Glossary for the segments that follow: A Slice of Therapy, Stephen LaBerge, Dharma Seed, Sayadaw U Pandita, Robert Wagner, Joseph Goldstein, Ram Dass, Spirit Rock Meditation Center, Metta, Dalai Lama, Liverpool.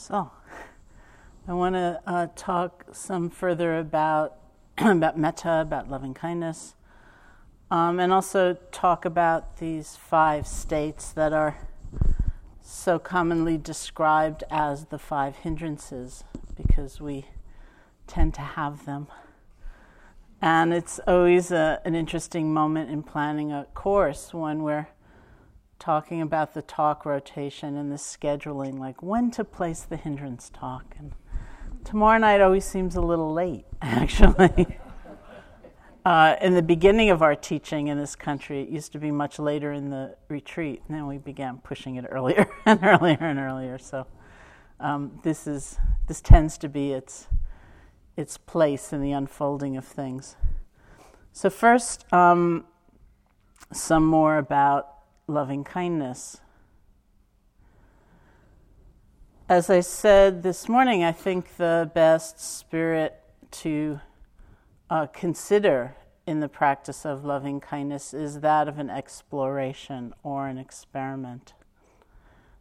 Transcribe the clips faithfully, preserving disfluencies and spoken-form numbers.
So, I want to uh, talk some further about about metta, about loving kindness, um, and also talk about these five states that are so commonly described as the five hindrances, because we tend to have them. And it's always a, an interesting moment in planning a course when we're talking about the talk rotation and the scheduling, like when to place the hindrance talk. And tomorrow night always seems a little late, actually. uh, in the beginning of our teaching in this country, it used to be much later in the retreat, and then we began pushing it earlier and earlier and earlier. So um, this is this tends to be its its place in the unfolding of things. So first, um, some more about loving kindness. As I said this morning, I think the best spirit to uh, consider in the practice of loving kindness is that of an exploration or an experiment.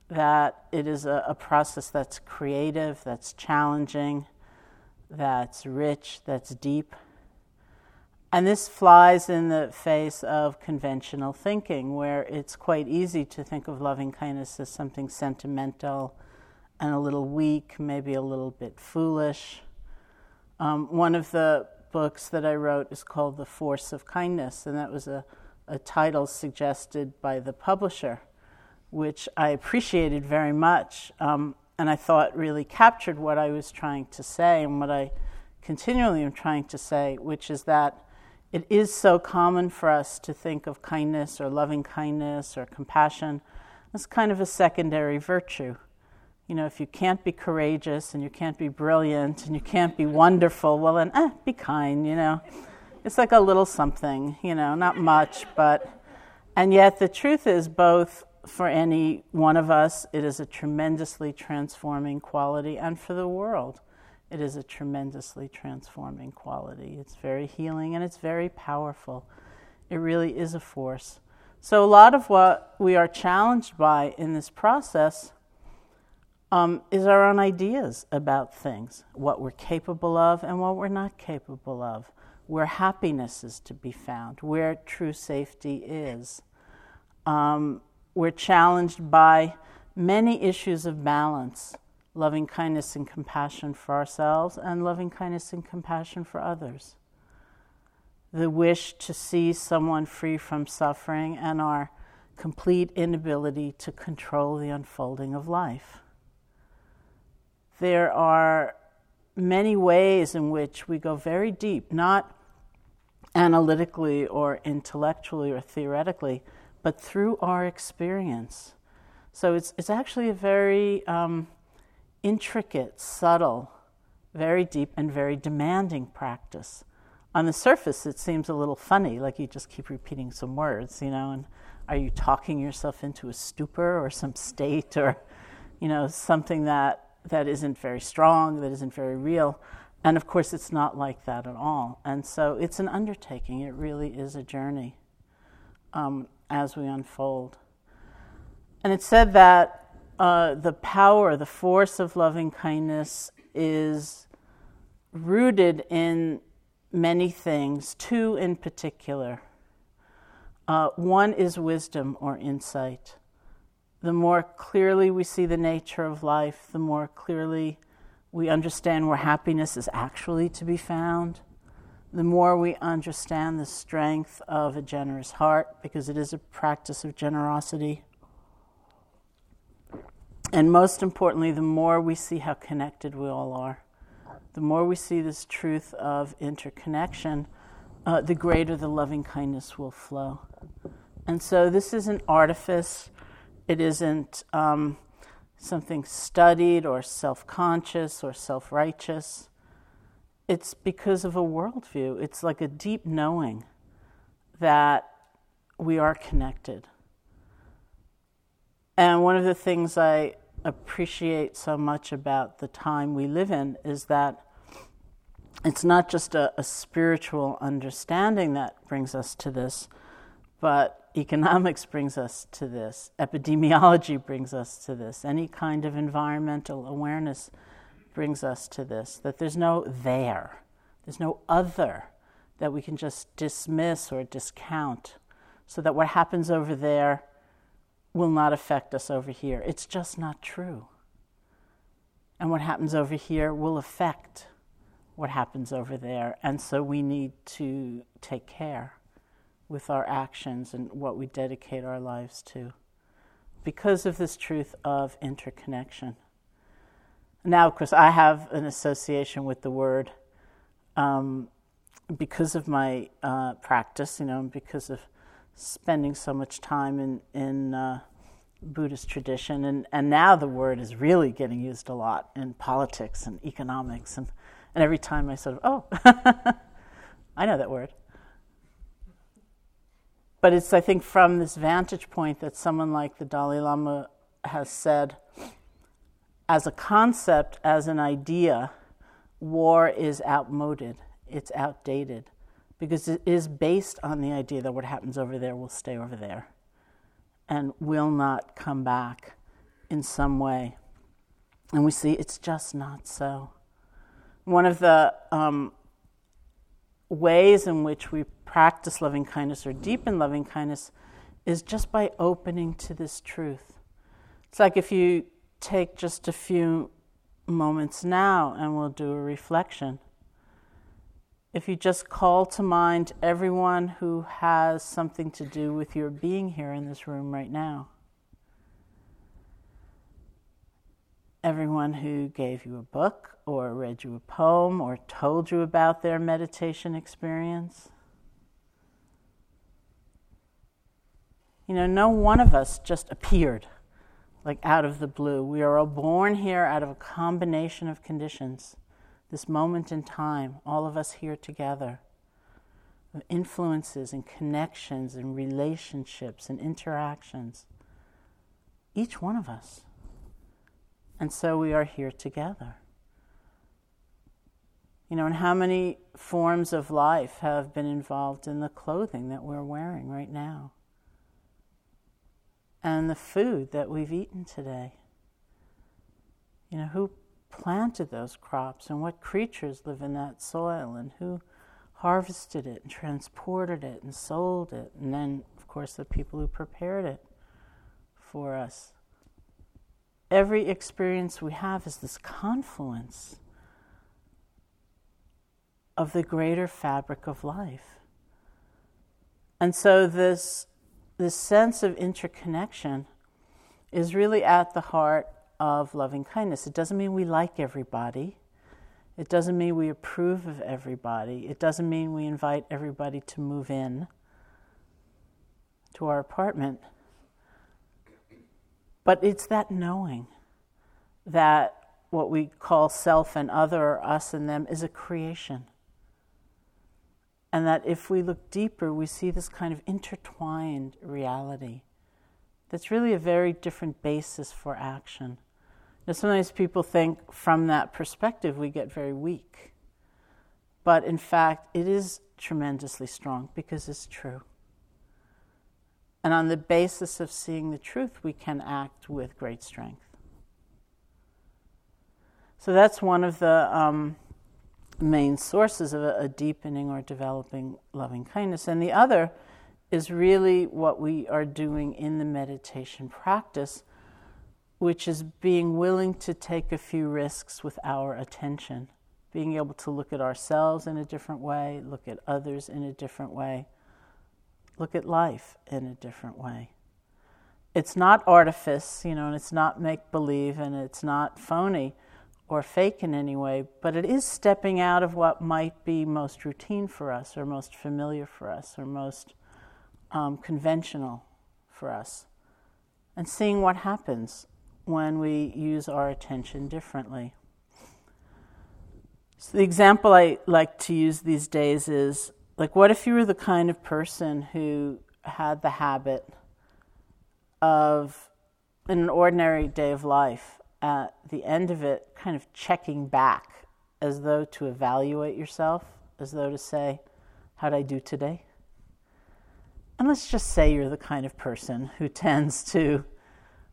That it is a, a process that's creative, that's challenging, that's rich, that's deep. And this flies in the face of conventional thinking, where it's quite easy to think of loving kindness as something sentimental and a little weak, maybe a little bit foolish. Um, one of the books that I wrote is called The Force of Kindness, and that was a, a title suggested by the publisher, which I appreciated very much, um, and I thought really captured what I was trying to say and what I continually am trying to say, which is that it is so common for us to think of kindness or loving kindness or compassion as kind of a secondary virtue. You know, if you can't be courageous and you can't be brilliant and you can't be wonderful, well then, eh, be kind, you know. It's like a little something, you know, not much, but... And yet the truth is, both for any one of us, it is a tremendously transforming quality, and for the world, it is a tremendously transforming quality. It's very healing and it's very powerful. It really is a force. So a lot of what we are challenged by in this process um, is our own ideas about things, what we're capable of and what we're not capable of, where happiness is to be found, where true safety is. Um, we're challenged by many issues of balance, loving kindness and compassion for ourselves, and loving kindness and compassion for others. The wish to see someone free from suffering and our complete inability to control the unfolding of life. There are many ways in which we go very deep, not analytically or intellectually or theoretically, but through our experience. So it's it's actually a very... Um, intricate, subtle, very deep and very demanding practice. On the surface, it seems a little funny, like you just keep repeating some words, you know, and are you talking yourself into a stupor or some state or, you know, something that, that isn't very strong, that isn't very real. And of course, it's not like that at all. And so it's an undertaking. It really is a journey um, as we unfold. And it's said that Uh, the power, the force of loving kindness is rooted in many things, two in particular. Uh, one is wisdom or insight. The more clearly we see the nature of life, the more clearly we understand where happiness is actually to be found, the more we understand the strength of a generous heart, because it is a practice of generosity. And most importantly, the more we see how connected we all are, the more we see this truth of interconnection, uh, the greater the loving kindness will flow. And so this isn't artifice. It isn't um, something studied or self-conscious or self-righteous. It's because of a worldview. It's like a deep knowing that we are connected. And one of the things I appreciate so much about the time we live in is that it's not just a, a spiritual understanding that brings us to this, but economics brings us to this, epidemiology brings us to this, any kind of environmental awareness brings us to this, that there's no there, there's no other that we can just dismiss or discount, so that what happens over there will not affect us over here. It's just not true. And what happens over here will affect what happens over there, and so we need to take care with our actions and what we dedicate our lives to, because of this truth of interconnection. Now, of course, I have an association with the word um, because of my uh, practice, you know, and because of spending so much time in, in uh, Buddhist tradition. And, and now the word is really getting used a lot in politics and economics. And, and every time I sort of, oh, I know that word. But it's, I think, from this vantage point that someone like the Dalai Lama has said, as a concept, as an idea, war is outmoded, it's outdated, because it is based on the idea that what happens over there will stay over there and will not come back in some way. And we see it's just not so. One of the um, ways in which we practice loving kindness or deepen loving kindness is just by opening to this truth. It's like if you take just a few moments now and we'll do a reflection. If you just call to mind everyone who has something to do with your being here in this room right now. Everyone who gave you a book or read you a poem or told you about their meditation experience. You know, no one of us just appeared like out of the blue. We are all born here out of a combination of conditions. This moment in time, all of us here together, of influences and connections and relationships and interactions. Each one of us. And so we are here together. You know, and how many forms of life have been involved in the clothing that we're wearing right now? And the food that we've eaten today. You know, who planted those crops and what creatures live in that soil and who harvested it and transported it and sold it, and then, of course, the people who prepared it for us. Every experience we have is this confluence of the greater fabric of life. And so this This sense of interconnection is really at the heart of loving kindness. It doesn't mean we like everybody. It doesn't mean we approve of everybody. It doesn't mean we invite everybody to move in to our apartment. But it's that knowing that what we call self and other, or us and them, is a creation. And that if we look deeper, we see this kind of intertwined reality that's really a very different basis for action. Now, sometimes people think from that perspective we get very weak. But in fact, it is tremendously strong because it's true. And on the basis of seeing the truth, we can act with great strength. So that's one of the Um, main sources of a deepening or developing loving kindness. And the other is really what we are doing in the meditation practice, which is being willing to take a few risks with our attention, being able to look at ourselves in a different way, look at others in a different way, look at life in a different way. It's not artifice, you know, and it's not make-believe, and it's not phony or fake in any way, but it is stepping out of what might be most routine for us, or most familiar for us, or most um, conventional for us, and seeing what happens when we use our attention differently. So the example I like to use these days is, like, what if you were the kind of person who had the habit of, in an ordinary day of life, at the end of it, kind of checking back as though to evaluate yourself, as though to say, how'd I do today? And let's just say you're the kind of person who tends to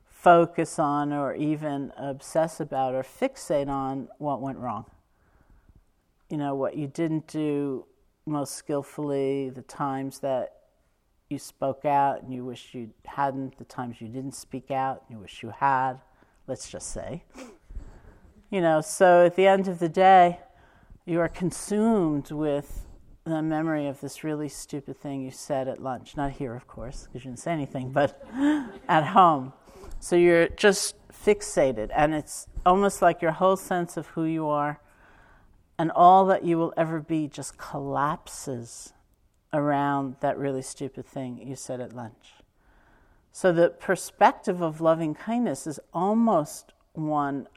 focus on or even obsess about or fixate on what went wrong. You know, what you didn't do most skillfully, the times that you spoke out and you wish you hadn't, the times you didn't speak out and you wish you had, let's just say. You know, so at the end of the day, you are consumed with the memory of this really stupid thing you said at lunch. Not here, of course, because you didn't say anything, but at home. So you're just fixated, and it's almost like your whole sense of who you are and all that you will ever be just collapses around that really stupid thing you said at lunch. So the perspective of loving kindness is almost one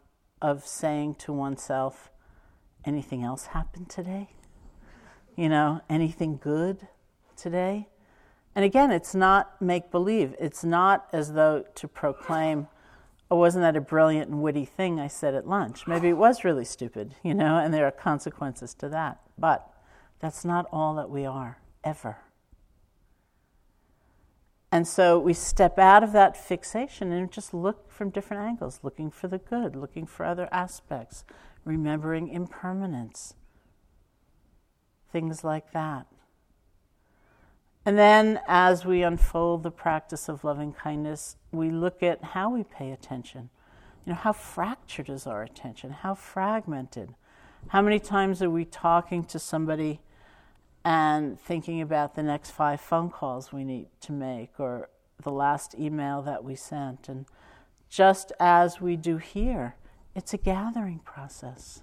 of saying to oneself, anything else happened today? You know, anything good today? And again, it's not make-believe. It's not as though to proclaim, oh, wasn't that a brilliant and witty thing I said at lunch? Maybe it was really stupid, you know, and there are consequences to that. But that's not all that we are, ever. And so we step out of that fixation and just look from different angles, looking for the good, looking for other aspects, remembering impermanence, things like that. And then as we unfold the practice of loving kindness, we look at how we pay attention. You know, how fractured is our attention? How fragmented? How many times are we talking to somebody and thinking about the next five phone calls we need to make or the last email that we sent? And just as we do here, it's a gathering process.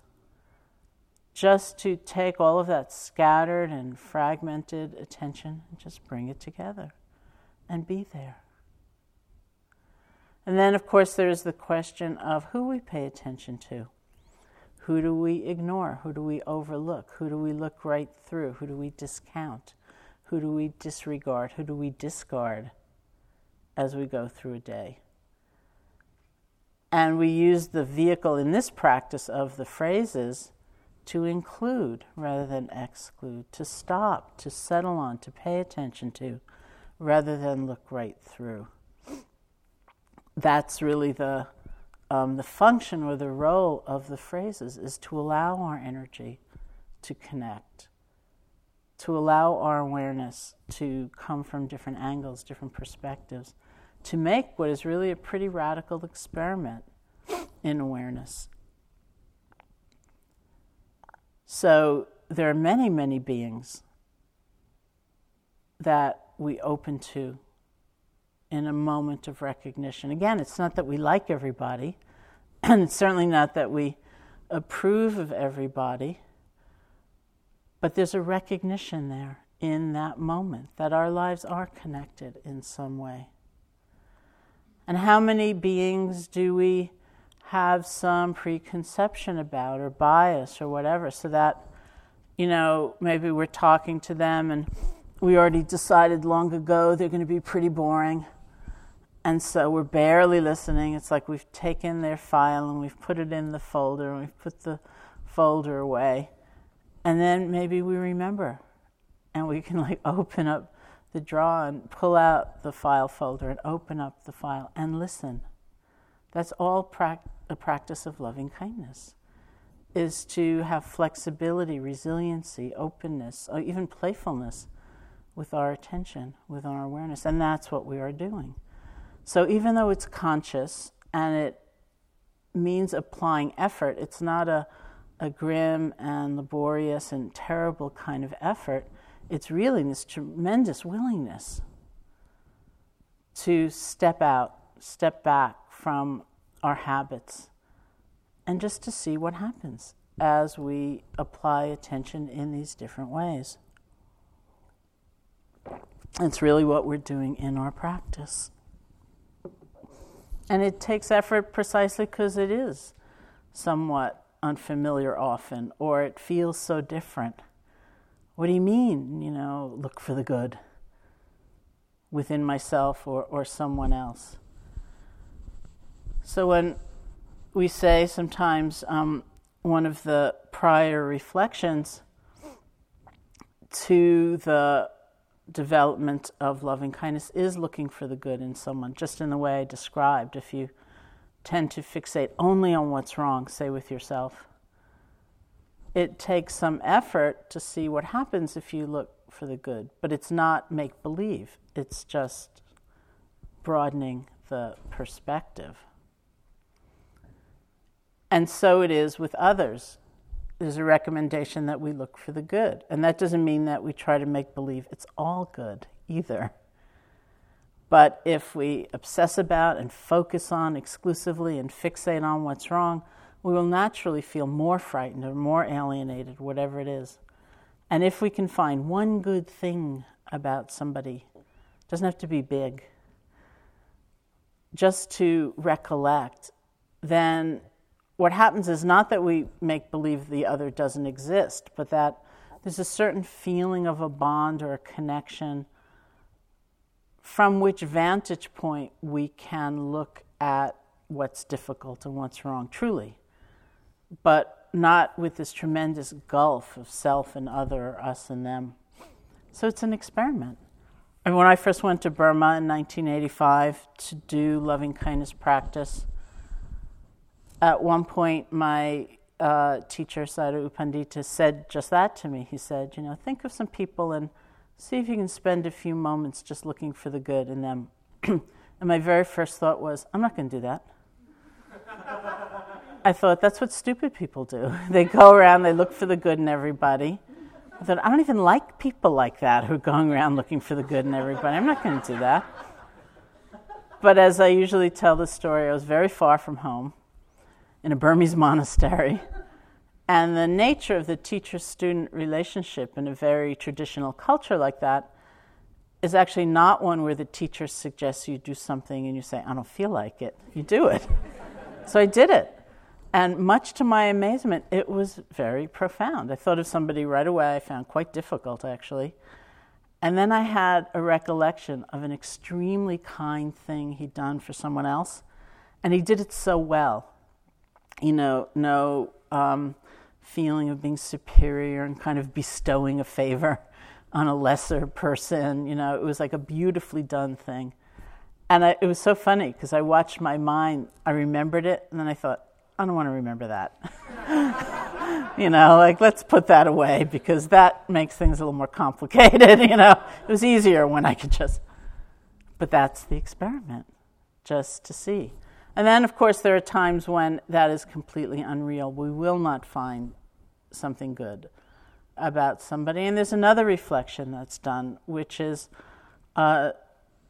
Just to take all of that scattered and fragmented attention and just bring it together and be there. And then, of course, there's the question of who we pay attention to. Who do we ignore? Who do we overlook? Who do we look right through? Who do we discount? Who do we disregard? Who do we discard as we go through a day? And we use the vehicle in this practice of the phrases to include rather than exclude, to stop, to settle on, to pay attention to, rather than look right through. That's really the Um, the function or the role of the phrases is to allow our energy to connect, to allow our awareness to come from different angles, different perspectives, to make what is really a pretty radical experiment in awareness. So there are many, many beings that we open to in a moment of recognition. Again, it's not that we like everybody, and it's certainly not that we approve of everybody, but there's a recognition there in that moment that our lives are connected in some way. And how many beings do we have some preconception about or bias or whatever, so that, you know, maybe we're talking to them and we already decided long ago they're going to be pretty boring. And so we're barely listening. It's like we've taken their file and we've put it in the folder and we've put the folder away. And then maybe we remember and we can like open up the drawer and pull out the file folder and open up the file and listen. That's all pra- a practice of loving kindness, is to have flexibility, resiliency, openness, or even playfulness with our attention, with our awareness. And that's what we are doing. So even though it's conscious and it means applying effort, it's not a, a grim and laborious and terrible kind of effort. It's really this tremendous willingness to step out, step back from our habits, and just to see what happens as we apply attention in these different ways. It's really what we're doing in our practice. And it takes effort precisely because it is somewhat unfamiliar often, or it feels so different. What do you mean, you know, look for the good within myself or, or someone else? So when we say sometimes um, one of the prior reflections to the development of loving kindness is looking for the good in someone, just in the way I described. If you tend to fixate only on what's wrong, say with yourself, it takes some effort to see what happens if you look for the good. But it's not make-believe. It's just broadening the perspective. And so it is with others. There's a recommendation that we look for the good. And that doesn't mean that we try to make believe it's all good either. But if we obsess about and focus on exclusively and fixate on what's wrong, we will naturally feel more frightened or more alienated, whatever it is. And if we can find one good thing about somebody, it doesn't have to be big, just to recollect, then what happens is not that we make believe the other doesn't exist, but that there's a certain feeling of a bond or a connection from which vantage point we can look at what's difficult and what's wrong truly, but not with this tremendous gulf of self and other, or us and them. So it's an experiment. And when I first went to Burma in nineteen eighty-five to do loving kindness practice, at one point, my uh, teacher, Sayadaw U Pandita, said just that to me. He said, you know, think of some people and see if you can spend a few moments just looking for the good in them. And my very first thought was, I'm not going to do that. I thought, that's what stupid people do. They go around, they look for the good in everybody. I thought, I don't even like people like that who are going around looking for the good in everybody. I'm not going to do that. But as I usually tell the story, I was very far from home, in a Burmese monastery, and the nature of the teacher-student relationship in a very traditional culture like that is actually not one where the teacher suggests you do something and you say, I don't feel like it. You do it. So I did it. And much to my amazement, it was very profound. I thought of somebody right away I found quite difficult, actually. And then I had a recollection of an extremely kind thing he'd done for someone else, and he did it so well. You know, no um, feeling of being superior and kind of bestowing a favor on a lesser person. You know, it was like a beautifully done thing. And I, it was so funny because I watched my mind. I remembered it, and then I thought, I don't want to remember that. You know, like, let's put that away because that makes things a little more complicated, you know. It was easier when I could just... But that's the experiment, just to see. And then, of course, there are times when that is completely unreal. We will not find something good about somebody. And there's another reflection that's done, which is uh,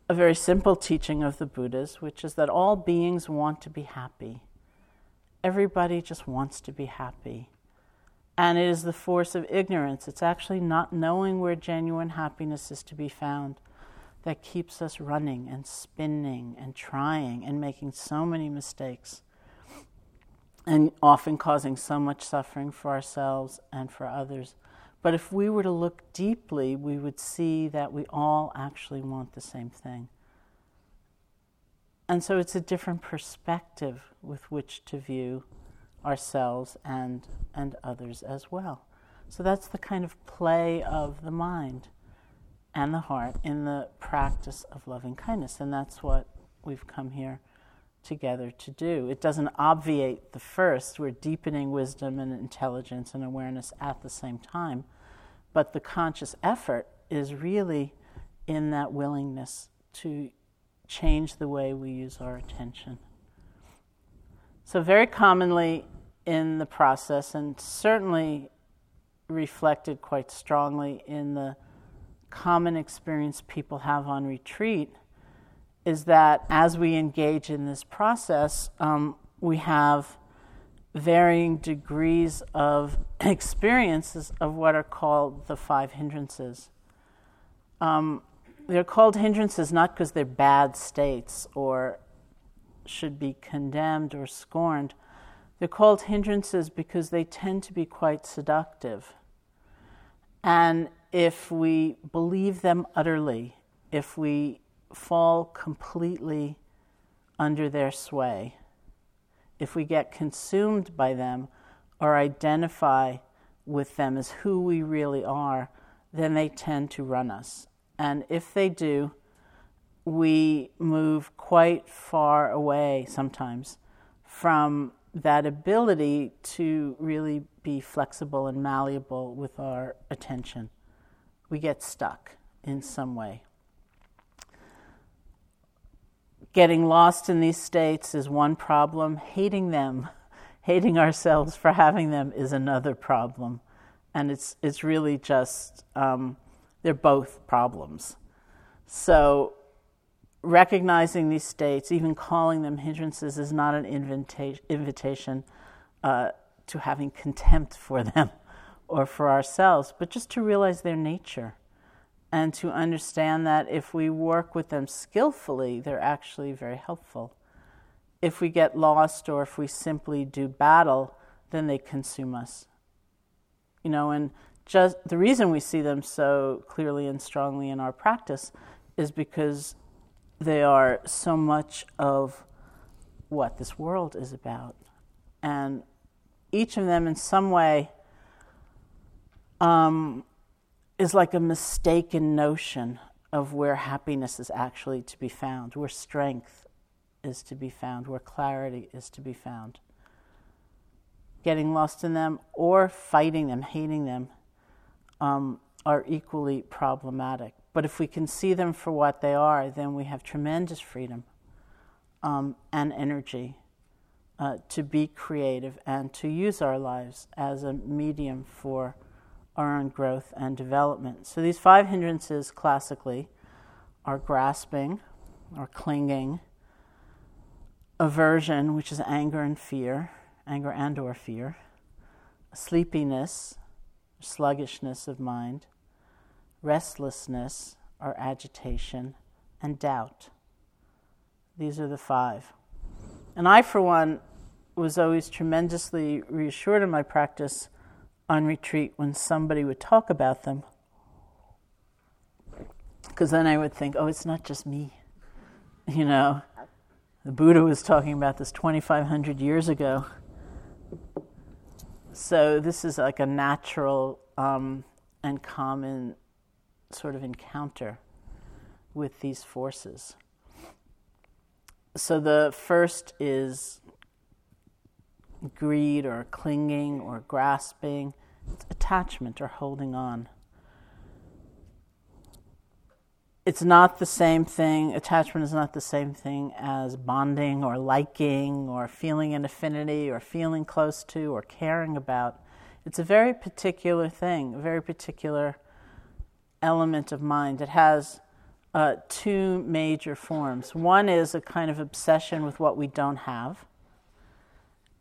a very simple teaching of the Buddhas, which is that all beings want to be happy. Everybody just wants to be happy. And it is the force of ignorance. It's actually not knowing where genuine happiness is to be found that keeps us running and spinning and trying and making so many mistakes and often causing so much suffering for ourselves and for others. But if we were to look deeply, we would see that we all actually want the same thing. And so it's a different perspective with which to view ourselves and, and others as well. So that's the kind of play of the mind and the heart in the practice of loving kindness. And that's what we've come here together to do. It doesn't obviate the first. We're deepening wisdom and intelligence and awareness at the same time. But the conscious effort is really in that willingness to change the way we use our attention. So very commonly in the process, and certainly reflected quite strongly in the common experience people have on retreat, is that as we engage in this process, um, we have varying degrees of experiences of what are called the five hindrances. Um, they're called hindrances not because they're bad states or should be condemned or scorned. They're called hindrances because they tend to be quite seductive. And if we believe them utterly, if we fall completely under their sway, if we get consumed by them or identify with them as who we really are, then they tend to run us. And if they do, we move quite far away sometimes from that ability to really be flexible and malleable with our attention. We get stuck in some way. Getting lost in these states is one problem. Hating them, hating ourselves for having them is another problem. And it's it's really just, um, they're both problems. So recognizing these states, even calling them hindrances, is not an invita- invitation uh, to having contempt for them or for ourselves, but just to realize their nature. And to understand that if we work with them skillfully, they're actually very helpful. If we get lost or if we simply do battle, then they consume us. You know, and just the reason we see them so clearly and strongly in our practice is because they are so much of what this world is about. And each of them in some way um, is like a mistaken notion of where happiness is actually to be found, where strength is to be found, where clarity is to be found. Getting lost in them or fighting them, hating them, um, are equally problematic. But if we can see them for what they are, then we have tremendous freedom um, and energy uh, to be creative and to use our lives as a medium for our own growth and development. So these five hindrances classically are grasping or clinging, aversion, which is anger and fear, anger and or fear, sleepiness, sluggishness of mind, restlessness or agitation, and doubt. These are the five. And I, for one, was always tremendously reassured in my practice on retreat when somebody would talk about them, because then I would think, oh, it's not just me. You know, the Buddha was talking about this twenty-five hundred years ago. So this is like a natural um, and common sort of encounter with these forces. So the first is greed or clinging or grasping, it's attachment or holding on. It's not the same thing, attachment is not the same thing as bonding or liking or feeling an affinity or feeling close to or caring about. It's a very particular thing, a very particular element of mind. It has uh, two major forms. One is a kind of obsession with what we don't have.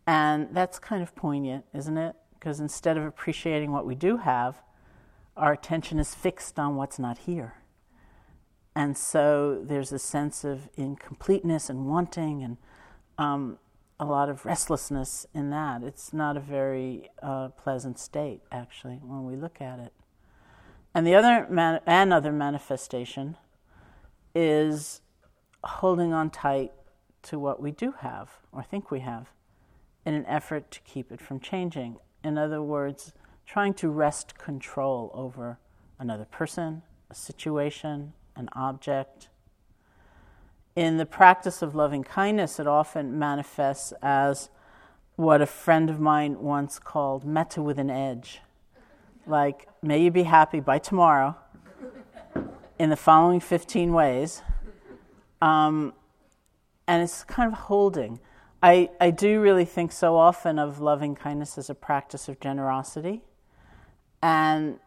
And that's kind of poignant, isn't it? Because instead of appreciating what we do have, our attention is fixed on what's not here. And so there's a sense of incompleteness and wanting and um, a lot of restlessness in that. It's not a very uh, pleasant state, actually, when we look at it. And the other man- another manifestation is holding on tight to what we do have or think we have, in an effort to keep it from changing. In other words, trying to wrest control over another person, a situation, an object. In the practice of loving kindness, it often manifests as what a friend of mine once called metta with an edge. Like, may you be happy by tomorrow in the following fifteen ways. Um, and it's kind of holding. I, I do really think so often of loving kindness as a practice of generosity. And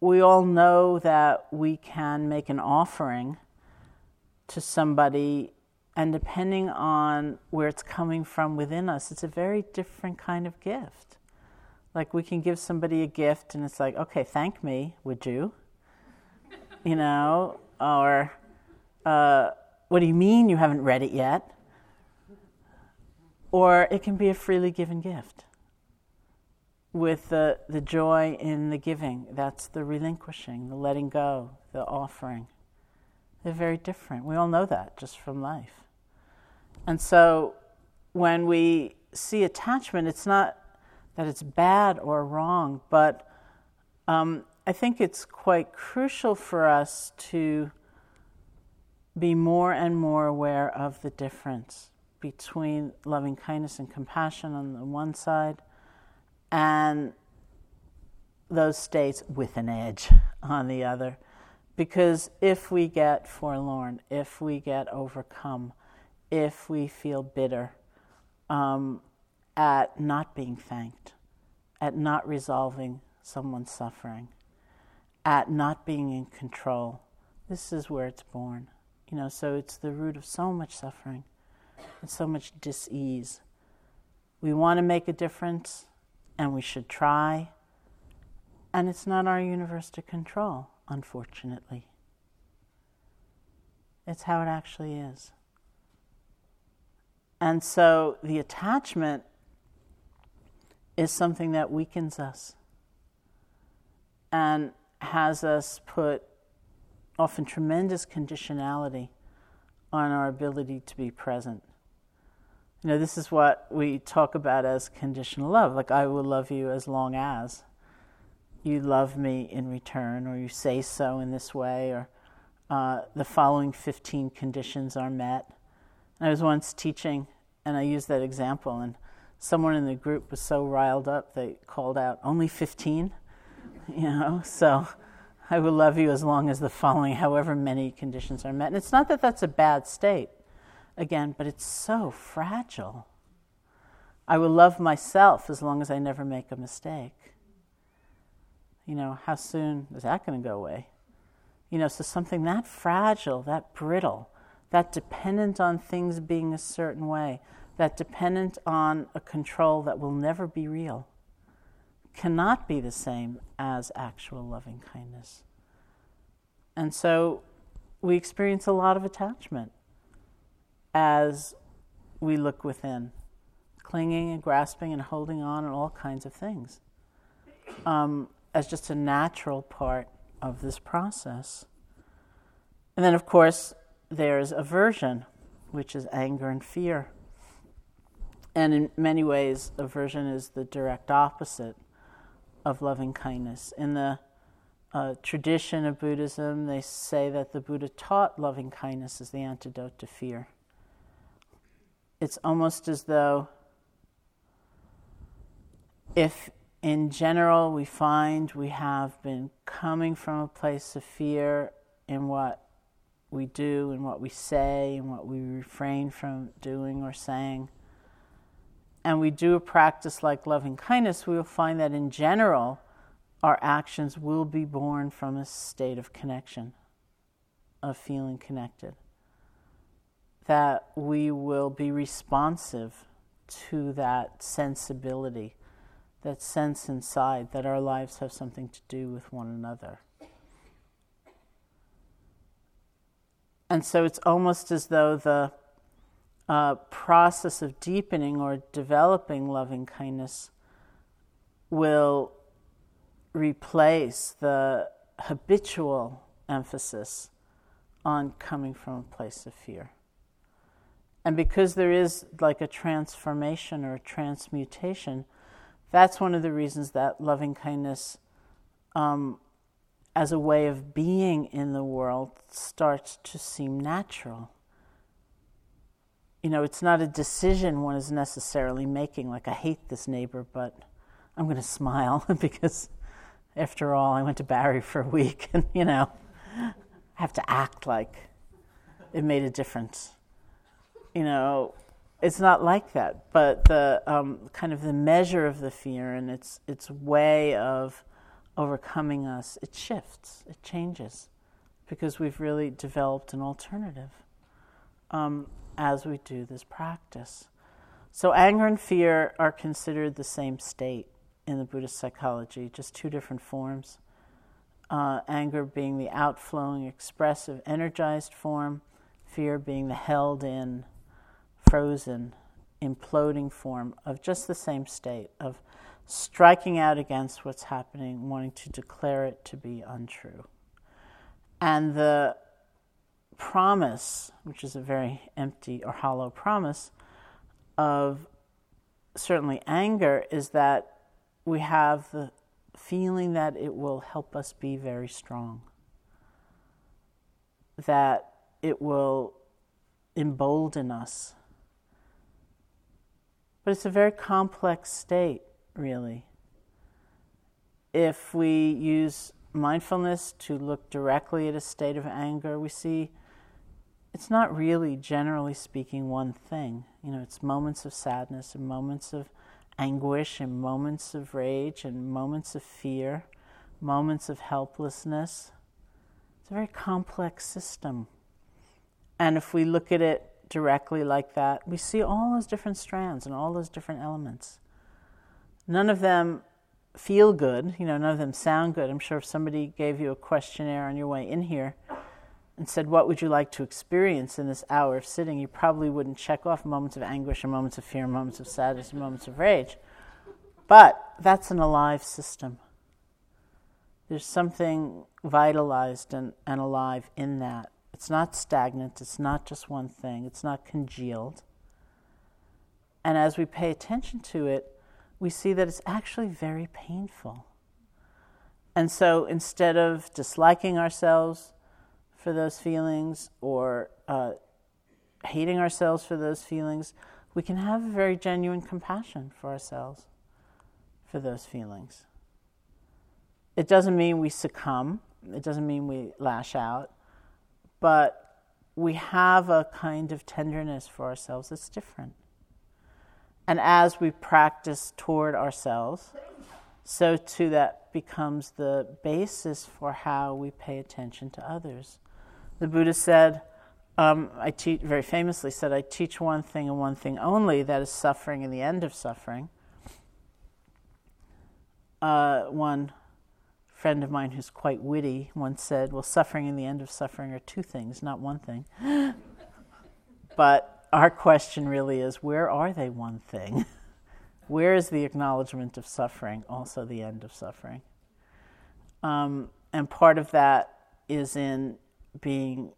we all know that we can make an offering to somebody, and depending on where it's coming from within us, it's a very different kind of gift. Like, we can give somebody a gift and it's like, okay, thank me, would you? You know, or uh, what do you mean you haven't read it yet? Or it can be a freely given gift with the, the joy in the giving. That's the relinquishing, the letting go, the offering. They're very different. We all know that just from life. And so when we see attachment, it's not that it's bad or wrong, but um, I think it's quite crucial for us to be more and more aware of the difference between loving kindness and compassion on the one side and those states with an edge on the other. Because if we get forlorn, if we get overcome, if we feel bitter um, at not being thanked, at not resolving someone's suffering, at not being in control, this is where it's born. You know, so it's the root of so much suffering and so much dis-ease. We want to make a difference, and we should try. And it's not our universe to control, unfortunately. It's how it actually is. And so the attachment is something that weakens us and has us put often tremendous conditionality on our ability to be present. You know, this is what we talk about as conditional love. Like, I will love you as long as you love me in return, or you say so in this way, or uh, the following fifteen conditions are met. And I was once teaching, and I used that example, and someone in the group was so riled up, they called out, only fifteen? You know, so I will love you as long as the following, however many conditions are met. And it's not that that's a bad state, again, but it's so fragile. I will love myself as long as I never make a mistake. You know, how soon is that going to go away? You know, so something that fragile, that brittle, that dependent on things being a certain way, that dependent on a control that will never be real, cannot be the same as actual loving kindness. And so we experience a lot of attachment as we look within, clinging and grasping and holding on and all kinds of things, um, as just a natural part of this process. And then, of course, there's aversion, which is anger and fear. And in many ways, aversion is the direct opposite of loving kindness. In the uh, tradition of Buddhism, they say that the Buddha taught loving kindness as the antidote to fear. It's almost as though if in general we find we have been coming from a place of fear in what we do and what we say and what we refrain from doing or saying, and we do a practice like loving kindness, we will find that in general, our actions will be born from a state of connection, of feeling connected. That we will be responsive to that sensibility, that sense inside that our lives have something to do with one another. And so it's almost as though the Uh, process of deepening or developing loving kindness will replace the habitual emphasis on coming from a place of fear. And because there is like a transformation or a transmutation, that's one of the reasons that loving kindness um, as a way of being in the world starts to seem natural. You know, it's not a decision one is necessarily making, like, I hate this neighbor, but I'm going to smile because, after all, I went to Barry for a week and, you know, I have to act like it made a difference. You know, it's not like that, but the um, kind of the measure of the fear and its its way of overcoming us, it shifts, it changes, because we've really developed an alternative. Um, as we do this practice. So anger and fear are considered the same state in the Buddhist psychology, just two different forms. Uh, anger being the outflowing, expressive, energized form, fear being the held in, frozen, imploding form of just the same state, of striking out against what's happening, wanting to declare it to be untrue. And the promise, which is a very empty or hollow promise, of certainly anger, is that we have the feeling that it will help us be very strong, that it will embolden us. But it's a very complex state, really. If we use mindfulness to look directly at a state of anger, we see it's not really, generally speaking, one thing. You know, it's moments of sadness and moments of anguish and moments of rage and moments of fear, moments of helplessness. It's a very complex system. And if we look at it directly like that, we see all those different strands and all those different elements. None of them feel good, you know, none of them sound good. I'm sure if somebody gave you a questionnaire on your way in here and said, what would you like to experience in this hour of sitting? You probably wouldn't check off moments of anguish and moments of fear and moments of sadness and moments of rage. But that's an alive system. There's something vitalized and, and alive in that. It's not stagnant. It's not just one thing. It's not congealed. And as we pay attention to it, we see that it's actually very painful. And so instead of disliking ourselves for those feelings or uh, hating ourselves for those feelings, we can have a very genuine compassion for ourselves for those feelings. It doesn't mean we succumb. It doesn't mean we lash out. But we have a kind of tenderness for ourselves that's different. And as we practice toward ourselves, so too that becomes the basis for how we pay attention to others. The Buddha said, um, I te- very famously said, I teach one thing and one thing only, that is suffering and the end of suffering. Uh, one friend of mine who's quite witty once said, well, suffering and the end of suffering are two things, not one thing. But our question really is, where are they one thing? Where is the acknowledgement of suffering, also the end of suffering? Um, and part of that is in being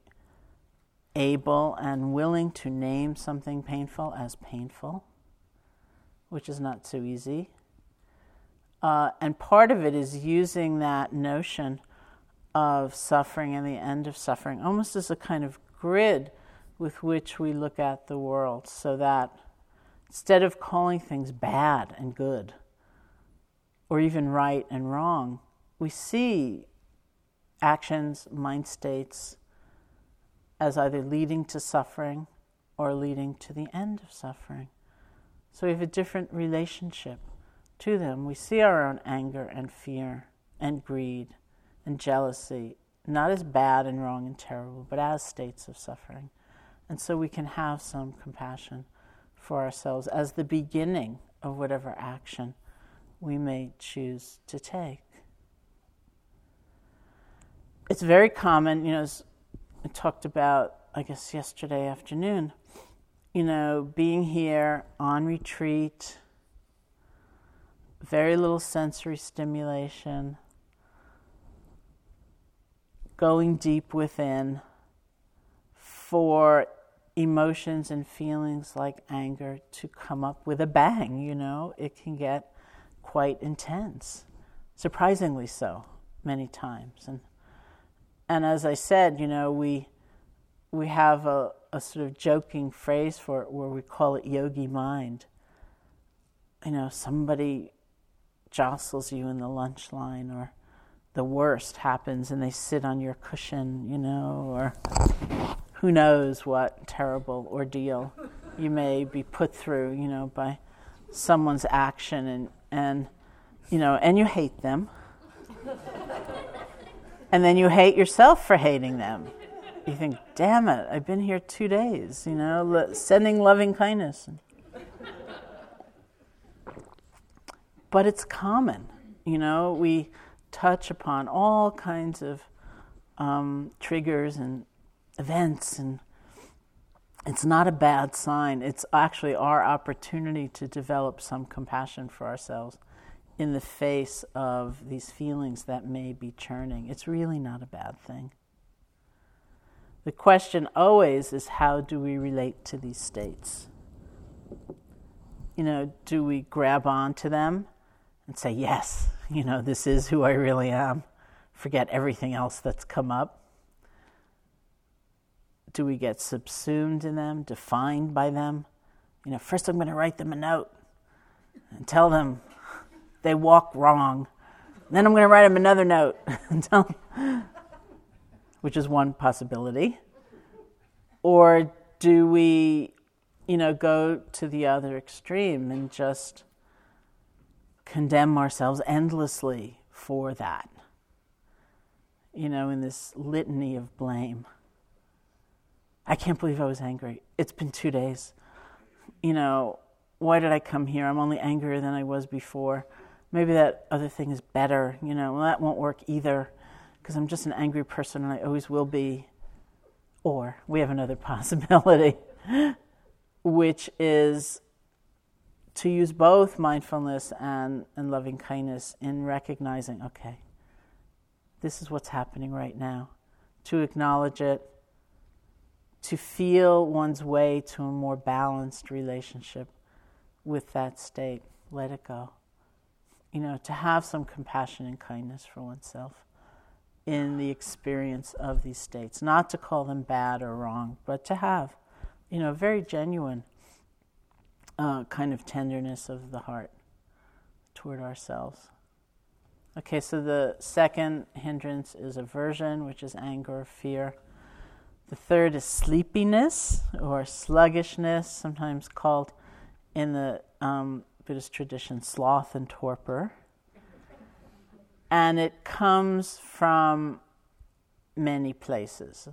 able and willing to name something painful as painful, which is not so easy. Uh, and part of it is using that notion of suffering and the end of suffering almost as a kind of grid with which we look at the world, so that instead of calling things bad and good or even right and wrong, we see actions, mind states, as either leading to suffering or leading to the end of suffering. So we have a different relationship to them. We see our own anger and fear and greed and jealousy, not as bad and wrong and terrible, but as states of suffering. And so we can have some compassion for ourselves as the beginning of whatever action we may choose to take. It's very common, you know, as I talked about, I guess, yesterday afternoon, you know, being here on retreat, very little sensory stimulation, going deep within for emotions and feelings like anger to come up with a bang, you know. It can get quite intense, surprisingly so, many times. And and as I said, you know, we we have a, a sort of joking phrase for it where we call it yogi mind. You know, somebody jostles you in the lunch line, or the worst happens and they sit on your cushion, you know, or who knows what terrible ordeal you may be put through, you know, by someone's action, and, and you know, and you hate them. And then you hate yourself for hating them. You think, damn it, I've been here two days, you know, l- sending loving kindness. But it's common, you know, we touch upon all kinds of um, triggers and events, and it's not a bad sign. It's actually our opportunity to develop some compassion for ourselves in the face of these feelings that may be churning. It's really not a bad thing. The question always is, how do we relate to these states? You know, do we grab on to them and say, yes, you know, this is who I really am. Forget everything else that's come up. Do we get subsumed in them, defined by them? You know, first I'm going to write them a note and tell them they walk wrong. Then I'm going to write them another note and tell them, which is one possibility. Or do we, you know, go to the other extreme and just condemn ourselves endlessly for that, you know, in this litany of blame? I can't believe I was angry. It's been two days. You know, why did I come here? I'm only angrier than I was before. Maybe that other thing is better. You know, well, that won't work either because I'm just an angry person and I always will be. Or we have another possibility, which is to use both mindfulness and, and loving kindness in recognizing, okay, this is what's happening right now. To acknowledge it, to feel one's way to a more balanced relationship with that state. Let it go. You know, to have some compassion and kindness for oneself in the experience of these states. Not to call them bad or wrong, but to have, you know, a very genuine uh, kind of tenderness of the heart toward ourselves. Okay, so the second hindrance is aversion, which is anger or fear. The third is sleepiness or sluggishness, sometimes called in the um, Buddhist tradition sloth and torpor. And it comes from many places.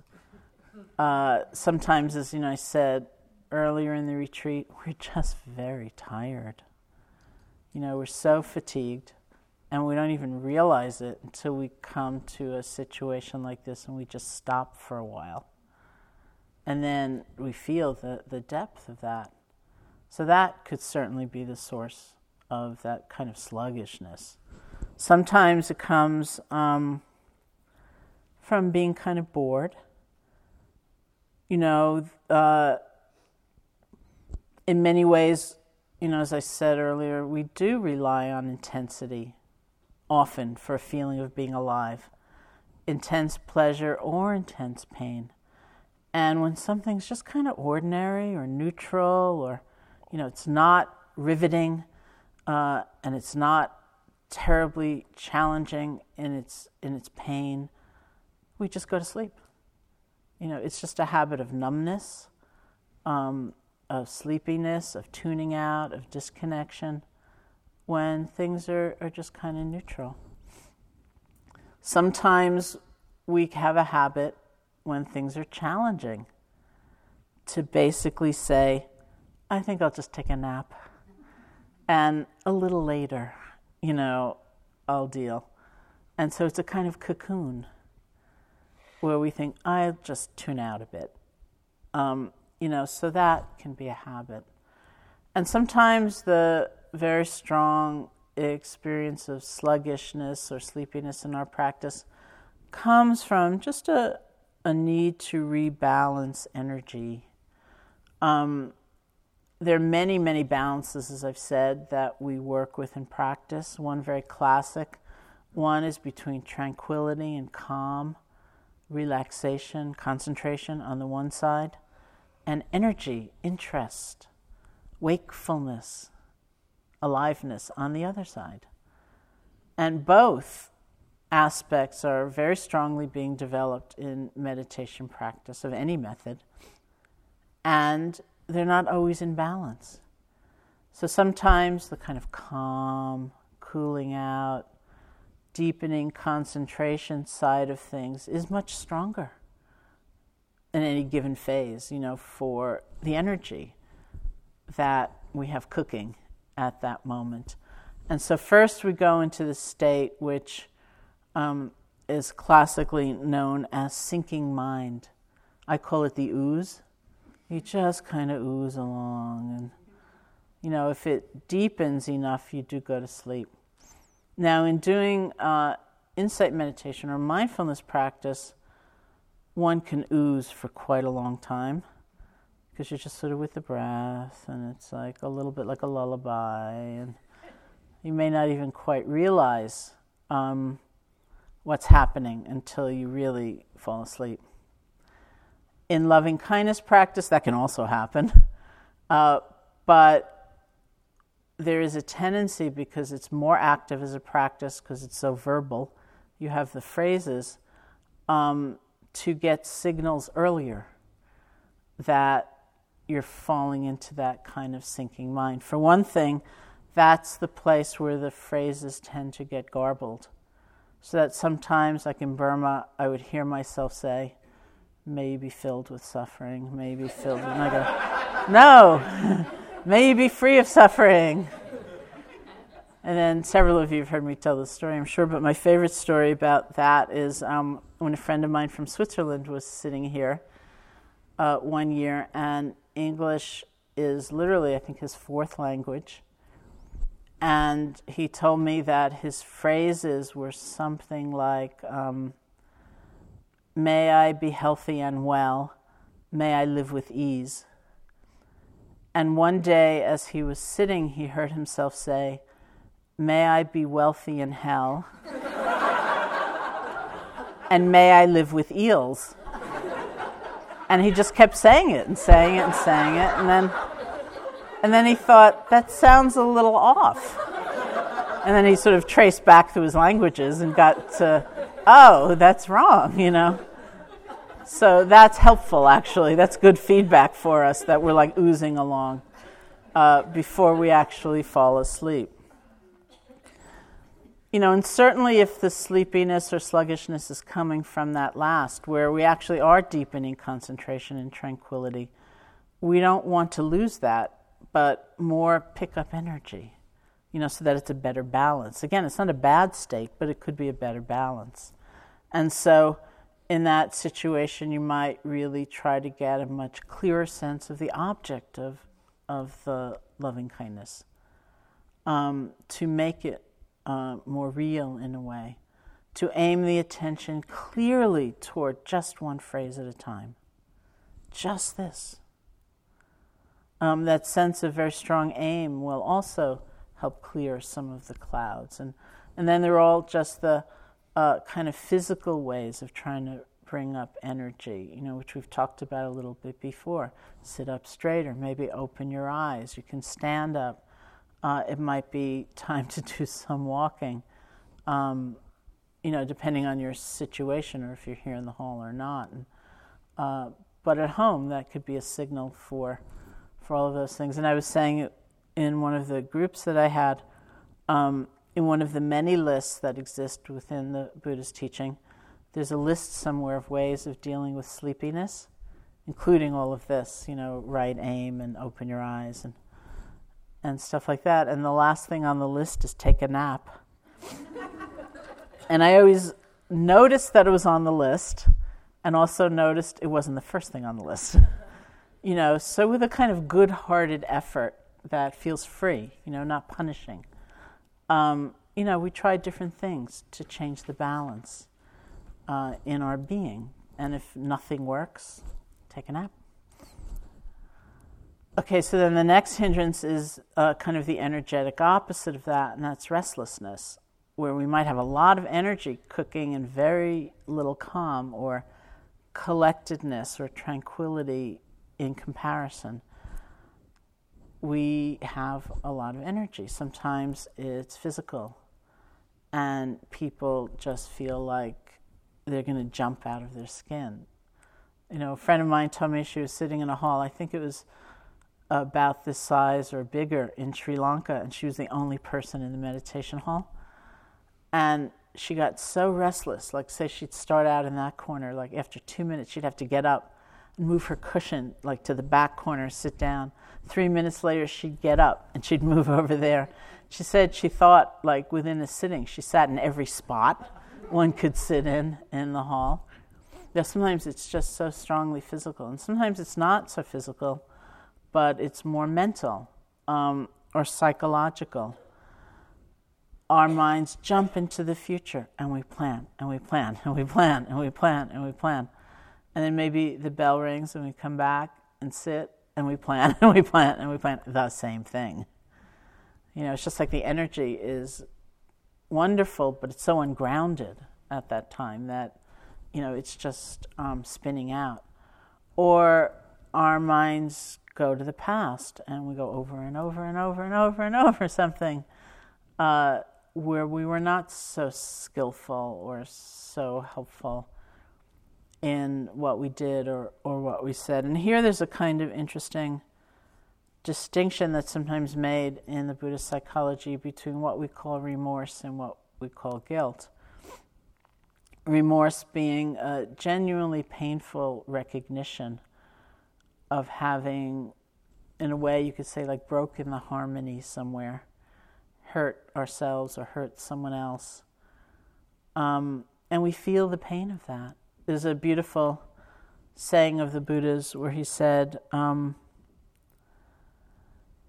Uh, sometimes, as you know, I said earlier in the retreat, we're just very tired. You know, we're so fatigued and we don't even realize it until we come to a situation like this and we just stop for a while. And then we feel the, the depth of that. So that could certainly be the source of that kind of sluggishness. Sometimes it comes um, from being kind of bored. You know, uh, in many ways, you know, as I said earlier, we do rely on intensity often for a feeling of being alive. Intense pleasure or intense pain. And when something's just kind of ordinary or neutral or, you know, it's not riveting uh, and it's not terribly challenging in its in its pain, we just go to sleep. You know, it's just a habit of numbness, um, of sleepiness, of tuning out, of disconnection when things are, are just kind of neutral. Sometimes we have a habit when things are challenging, to basically say, I think I'll just take a nap. And a little later, you know, I'll deal. And so it's a kind of cocoon where we think, I'll just tune out a bit. Um, you know, so that can be a habit. And sometimes the very strong experience of sluggishness or sleepiness in our practice comes from just a a need to rebalance energy. Um, there are many, many balances, as I've said, that we work with in practice. One very classic one is between tranquility and calm, relaxation, concentration on the one side, and energy, interest, wakefulness, aliveness on the other side. And both aspects are very strongly being developed in meditation practice of any method, and they're not always in balance. So sometimes the kind of calm, cooling out, deepening concentration side of things is much stronger in any given phase, you know, for the energy that we have cooking at that moment. And so first we go into the state which Um, is classically known as sinking mind. I call it the ooze. You just kind of ooze along. And, you know, if it deepens enough, you do go to sleep. Now, in doing uh, insight meditation or mindfulness practice, one can ooze for quite a long time because you're just sort of with the breath and it's like a little bit like a lullaby and You may not even quite realize um, what's happening until you really fall asleep. In loving kindness practice, that can also happen. Uh, but there is a tendency, because it's more active as a practice, because it's so verbal, you have the phrases, um, to get signals earlier that you're falling into that kind of sinking mind. For one thing, that's the place where the phrases tend to get garbled. So that sometimes, like in Burma, I would hear myself say, may you be filled with suffering, may you be filled with... And I go, no, may you be free of suffering. And then several of you have heard me tell this story, I'm sure, but my favorite story about that is um, when a friend of mine from Switzerland was sitting here uh, one year, and English is literally, I think, his fourth language. And he told me that his phrases were something like, um, may I be healthy and well, may I live with ease. And one day as he was sitting, he heard himself say, may I be wealthy in hell, and may I live with eels. And he just kept saying it and saying it and saying it, and then and then he thought, that sounds a little off. And then he sort of traced back through his languages and got to, oh, that's wrong, you know. So that's helpful, actually. That's good feedback for us, that we're like oozing along uh, before we actually fall asleep. You know, and certainly if the sleepiness or sluggishness is coming from that last, where we actually are deepening concentration and tranquility, we don't want to lose that, but more pick up energy, you know, so that it's a better balance. Again, it's not a bad state, but it could be a better balance. And so in that situation, you might really try to get a much clearer sense of the object of of the loving kindness, um, to make it Uh, more real in a way, to aim the attention clearly toward just one phrase at a time. Just this. Um, that sense of very strong aim will also help clear some of the clouds. And, and then they're all just the uh, kind of physical ways of trying to bring up energy, you know, which we've talked about a little bit before. Sit up straighter, maybe open your eyes. You can stand up. Uh, it might be time to do some walking, um, you know, depending on your situation or if you're here in the hall or not. And, uh, but at home, that could be a signal for for all of those things. And I was saying in one of the groups that I had, um, in one of the many lists that exist within the Buddhist teaching, there's a list somewhere of ways of dealing with sleepiness, including all of this, you know, right aim and open your eyes and and stuff like that. And the last thing on the list is take a nap. And I always noticed that it was on the list, and also noticed it wasn't the first thing on the list. You know, so with a kind of good-hearted effort that feels free, you know, not punishing, um, you know, we try different things to change the balance uh, in our being. And if nothing works, take a nap. Okay, so then the next hindrance is uh, kind of the energetic opposite of that, and that's restlessness, where we might have a lot of energy cooking and very little calm or collectedness or tranquility in comparison. We have a lot of energy. Sometimes it's physical, and people just feel like they're going to jump out of their skin. You know, a friend of mine told me she was sitting in a hall, I think it was about this size or bigger, in Sri Lanka, and she was the only person in the meditation hall. And she got so restless, like say she'd start out in that corner, like after two minutes she'd have to get up and move her cushion like to the back corner, sit down. Three minutes later she'd get up and she'd move over there. She said she thought like within a sitting, she sat in every spot one could sit in, in the hall. Now, sometimes it's just so strongly physical, and sometimes it's not so physical, but it's more mental um, or psychological. Our minds jump into the future, and we plan, and we plan, and we plan, and we plan, and we plan. And then maybe the bell rings, and we come back and sit, and we plan, and we plan, and we plan the same thing. You know, it's just like the energy is wonderful, but it's so ungrounded at that time that, you know, it's just um, spinning out. Or our minds go to the past, and we go over and over and over and over and over something uh, where we were not so skillful or so helpful in what we did or, or what we said. And here there's a kind of interesting distinction that's sometimes made in the Buddhist psychology between what we call remorse and what we call guilt. Remorse being a genuinely painful recognition of having, in a way you could say, like broken the harmony somewhere, hurt ourselves or hurt someone else. Um, and we feel the pain of that. There's a beautiful saying of the Buddha's where he said, um,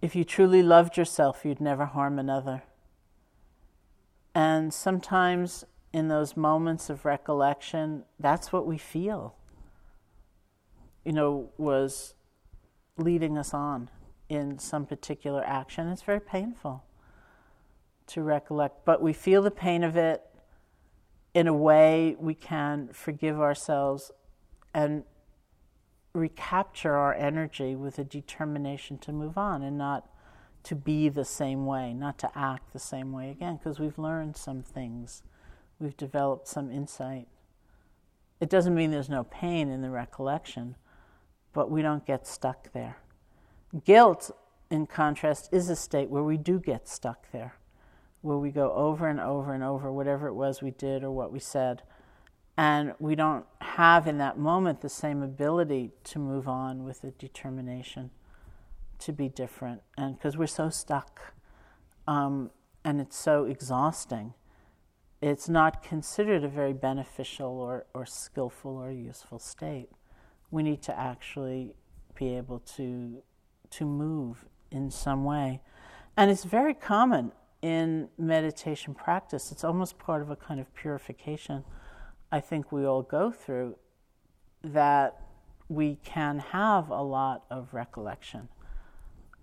if you truly loved yourself, you'd never harm another. And sometimes in those moments of recollection, that's what we feel, you know, was leading us on in some particular action. It's very painful to recollect, but we feel the pain of it. In a way, we can forgive ourselves and recapture our energy with a determination to move on and not to be the same way, not to act the same way again, because we've learned some things. We've developed some insight. It doesn't mean there's no pain in the recollection, but we don't get stuck there. Guilt, in contrast, is a state where we do get stuck there, where we go over and over and over whatever it was we did or what we said, and we don't have in that moment the same ability to move on with a determination to be different, and because we're so stuck, um, and it's so exhausting, it's not considered a very beneficial or, or skillful or useful state. We need to actually be able to to move in some way. And it's very common in meditation practice. It's almost part of a kind of purification I think we all go through, that we can have a lot of recollection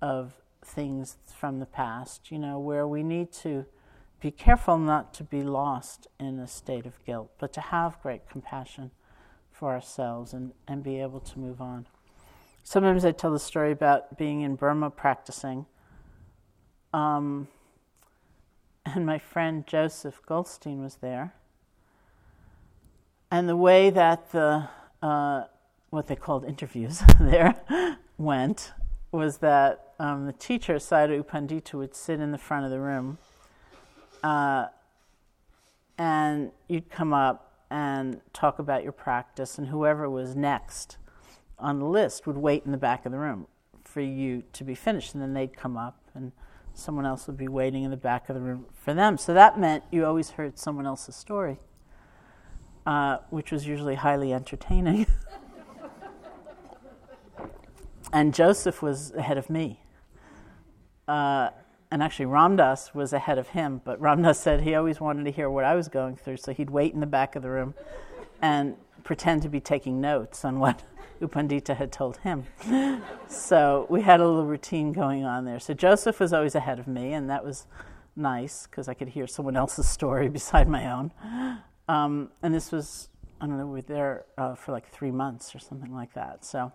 of things from the past, you know, where we need to be careful not to be lost in a state of guilt, but to have great compassion for ourselves and, and be able to move on. Sometimes I tell the story about being in Burma practicing. Um, and my friend Joseph Goldstein was there. And the way that the, uh, what they called interviews there went was that um, the teacher, Sayadaw U Pandita, would sit in the front of the room. Uh, and you'd come up and talk about your practice, and whoever was next on the list would wait in the back of the room for you to be finished, and then they'd come up and someone else would be waiting in the back of the room for them. So that meant you always heard someone else's story, uh, which was usually highly entertaining. And Joseph was ahead of me. Uh, and actually Ram Dass was ahead of him, but Ram Dass said he always wanted to hear what I was going through, so he'd wait in the back of the room and pretend to be taking notes on what U Pandita had told him. So we had a little routine going on there. So Joseph was always ahead of me, and that was nice, because I could hear someone else's story beside my own. Um, and this was, I don't know, we were there uh, for like three months or something like that. So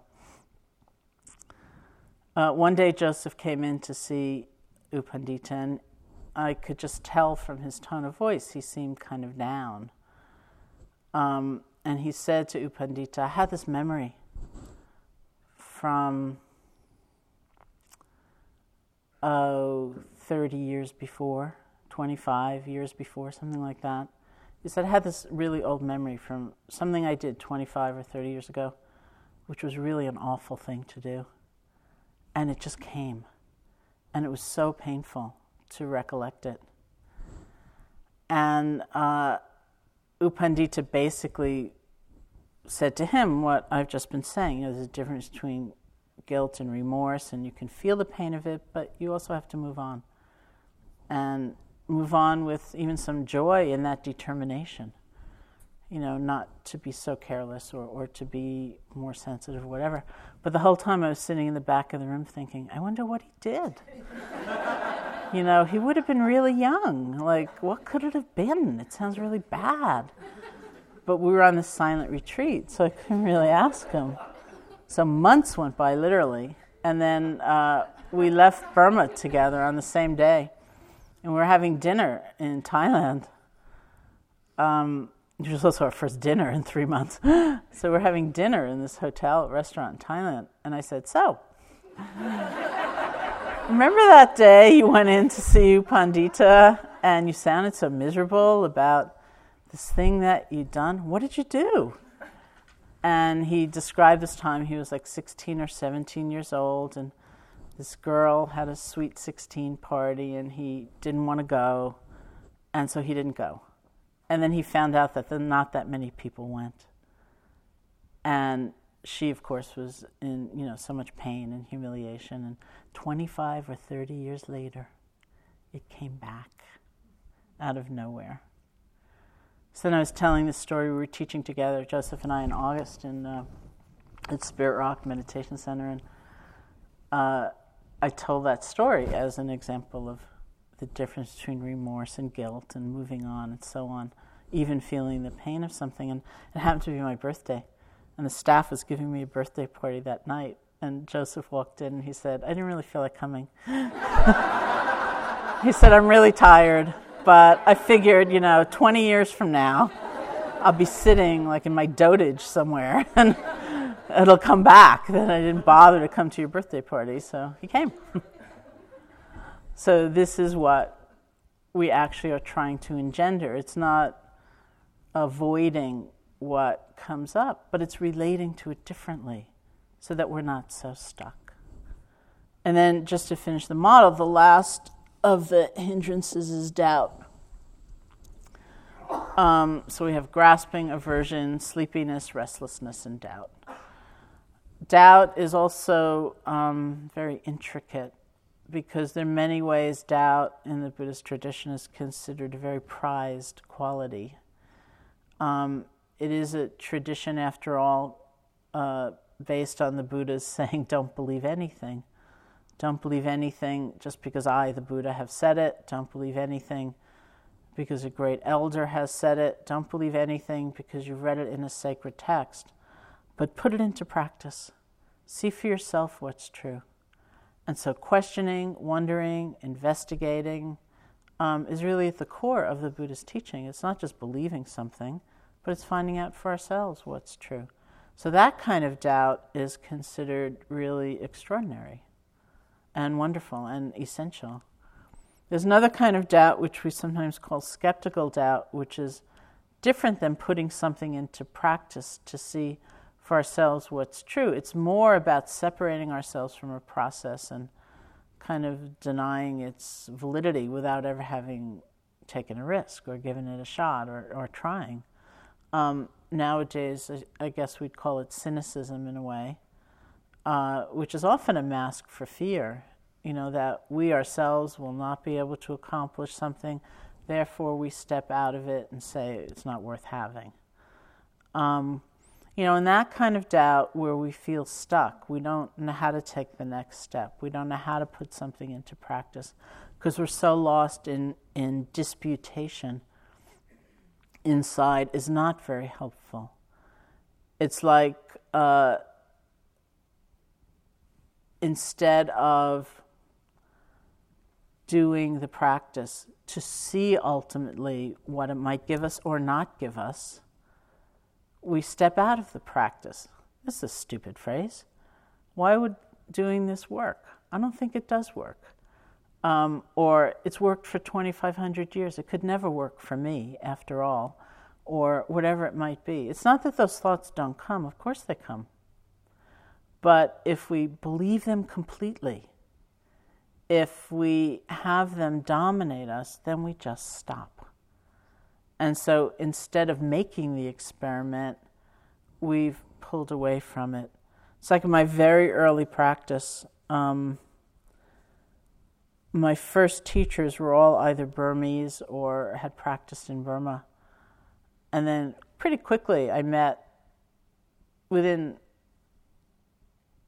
uh, one day Joseph came in to see U Pandita, and I could just tell from his tone of voice he seemed kind of down. Um, and he said to U Pandita, I had this memory from oh, thirty years before, twenty-five years before, something like that. He said, I had this really old memory from something I did twenty-five or thirty years ago, which was really an awful thing to do. And it just came. And it was so painful to recollect it. And uh, U Pandita basically said to him what I've just been saying. You know, there's a difference between guilt and remorse, and you can feel the pain of it, but you also have to move on. And move on with even some joy in that determination. You know, not to be so careless or, or to be more sensitive, whatever. But the whole time I was sitting in the back of the room thinking, I wonder what he did. You know, he would have been really young. Like, what could it have been? It sounds really bad. But we were on this silent retreat, so I couldn't really ask him. So months went by, literally. And then uh, we left Burma together on the same day. And we were having dinner in Thailand. Um, it was also our first dinner in three months. So we're having dinner in this hotel restaurant in Thailand. And I said, so... remember that day you went in to see U Pandita and you sounded so miserable about this thing that you'd done? What did you do? And he described this time. He was like sixteen or seventeen years old, and this girl had a sweet sixteen party, and he didn't want to go, and so he didn't go. And then he found out that not that many people went. And she, of course, was in, you know, so much pain and humiliation. And twenty-five or thirty years later, it came back out of nowhere. So then I was telling this story. We were teaching together, Joseph and I, in August in, uh, at Spirit Rock Meditation Center. And uh, I told that story as an example of the difference between remorse and guilt and moving on and so on, even feeling the pain of something. And it happened to be my birthday. And the staff was giving me a birthday party that night. And Joseph walked in and he said, I didn't really feel like coming. He said, I'm really tired, but I figured, you know, twenty years from now, I'll be sitting like in my dotage somewhere and it'll come back. Then I didn't bother to come to your birthday party, so he came. So this is what we actually are trying to engender. It's not avoiding what comes up, but it's relating to it differently so that we're not so stuck. And then just to finish the model, the last of the hindrances is doubt. Um, so we have grasping, aversion, sleepiness, restlessness, and doubt. Doubt is also um, very intricate because there are many ways doubt in the Buddhist tradition is considered a very prized quality. Um, It is a tradition, after all, uh, based on the Buddha's saying, don't believe anything. Don't believe anything just because I, the Buddha, have said it. Don't believe anything because a great elder has said it. Don't believe anything because you've read it in a sacred text. But put it into practice. See for yourself what's true. And so questioning, wondering, investigating um, is really at the core of the Buddha's teaching. It's not just believing something, but it's finding out for ourselves what's true. So that kind of doubt is considered really extraordinary and wonderful and essential. There's another kind of doubt which we sometimes call skeptical doubt, which is different than putting something into practice to see for ourselves what's true. It's more about separating ourselves from a process and kind of denying its validity without ever having taken a risk or given it a shot or, or trying. Um, nowadays, I guess we'd call it cynicism in a way, uh, which is often a mask for fear, you know, that we ourselves will not be able to accomplish something, therefore we step out of it and say it's not worth having. Um, you know, in that kind of doubt where we feel stuck, we don't know how to take the next step, we don't know how to put something into practice, because we're so lost in, in disputation inside is not very helpful. It's like uh, instead of doing the practice to see ultimately what it might give us or not give us, we step out of the practice. This is a stupid phrase. Why would doing this work? I don't think it does work. Um, or it's worked for twenty-five hundred years. It could never work for me, after all, or whatever it might be. It's not that those thoughts don't come. Of course they come. But if we believe them completely, if we have them dominate us, then we just stop. And so instead of making the experiment, we've pulled away from it. It's like in my very early practice, um, my first teachers were all either Burmese or had practiced in Burma. And then pretty quickly I met, within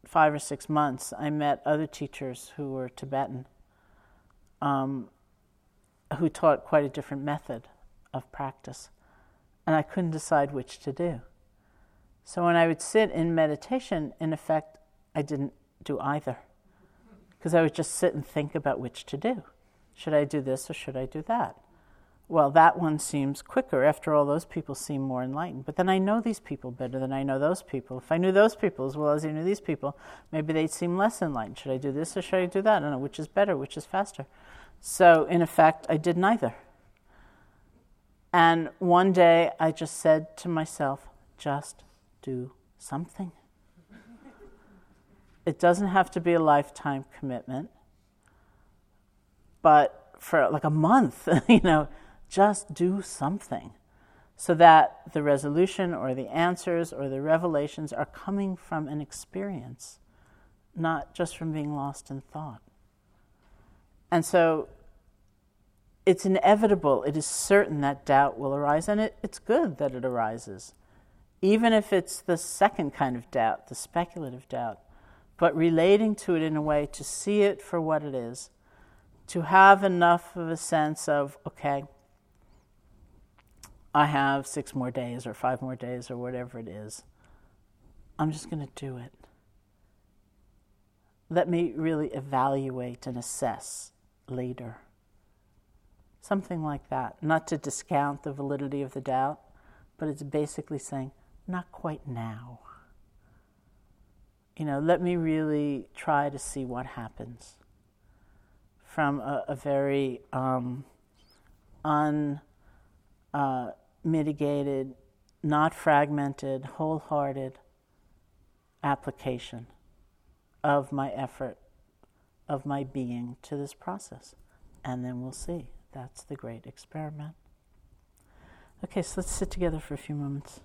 five or six months, I met other teachers who were Tibetan. um, who taught quite a different method of practice. And I couldn't decide which to do. So when I would sit in meditation, in effect, I didn't do either. Because I would just sit and think about which to do. Should I do this or should I do that? Well, that one seems quicker. After all, those people seem more enlightened. But then I know these people better than I know those people. If I knew those people as well as I knew these people, maybe they'd seem less enlightened. Should I do this or should I do that? I don't know which is better, which is faster. So, in effect, I did neither. And one day I just said to myself, just do something. It doesn't have to be a lifetime commitment, but for like a month, you know, just do something so that the resolution or the answers or the revelations are coming from an experience, not just from being lost in thought. And so it's inevitable, it is certain that doubt will arise, and it, it's good that it arises, even if it's the second kind of doubt, the speculative doubt. But relating to it in a way to see it for what it is, to have enough of a sense of, okay, I have six more days or five more days or whatever it is. I'm just going to do it. Let me really evaluate and assess later. Something like that. Not to discount the validity of the doubt, but it's basically saying, not quite now. You know, let me really try to see what happens from a, a very um, unmitigated, uh, not fragmented, wholehearted application of my effort, of my being to this process. And then we'll see. That's the great experiment. Okay, so let's sit together for a few moments.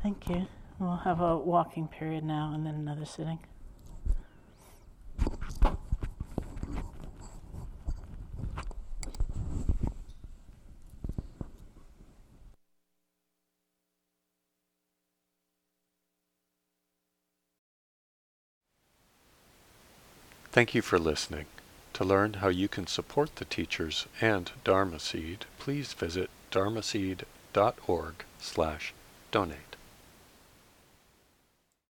Thank you. We'll have a walking period now and then another sitting. Thank you for listening. To learn how you can support the teachers and Dharma Seed, please visit dharmaseed dot org slash donate.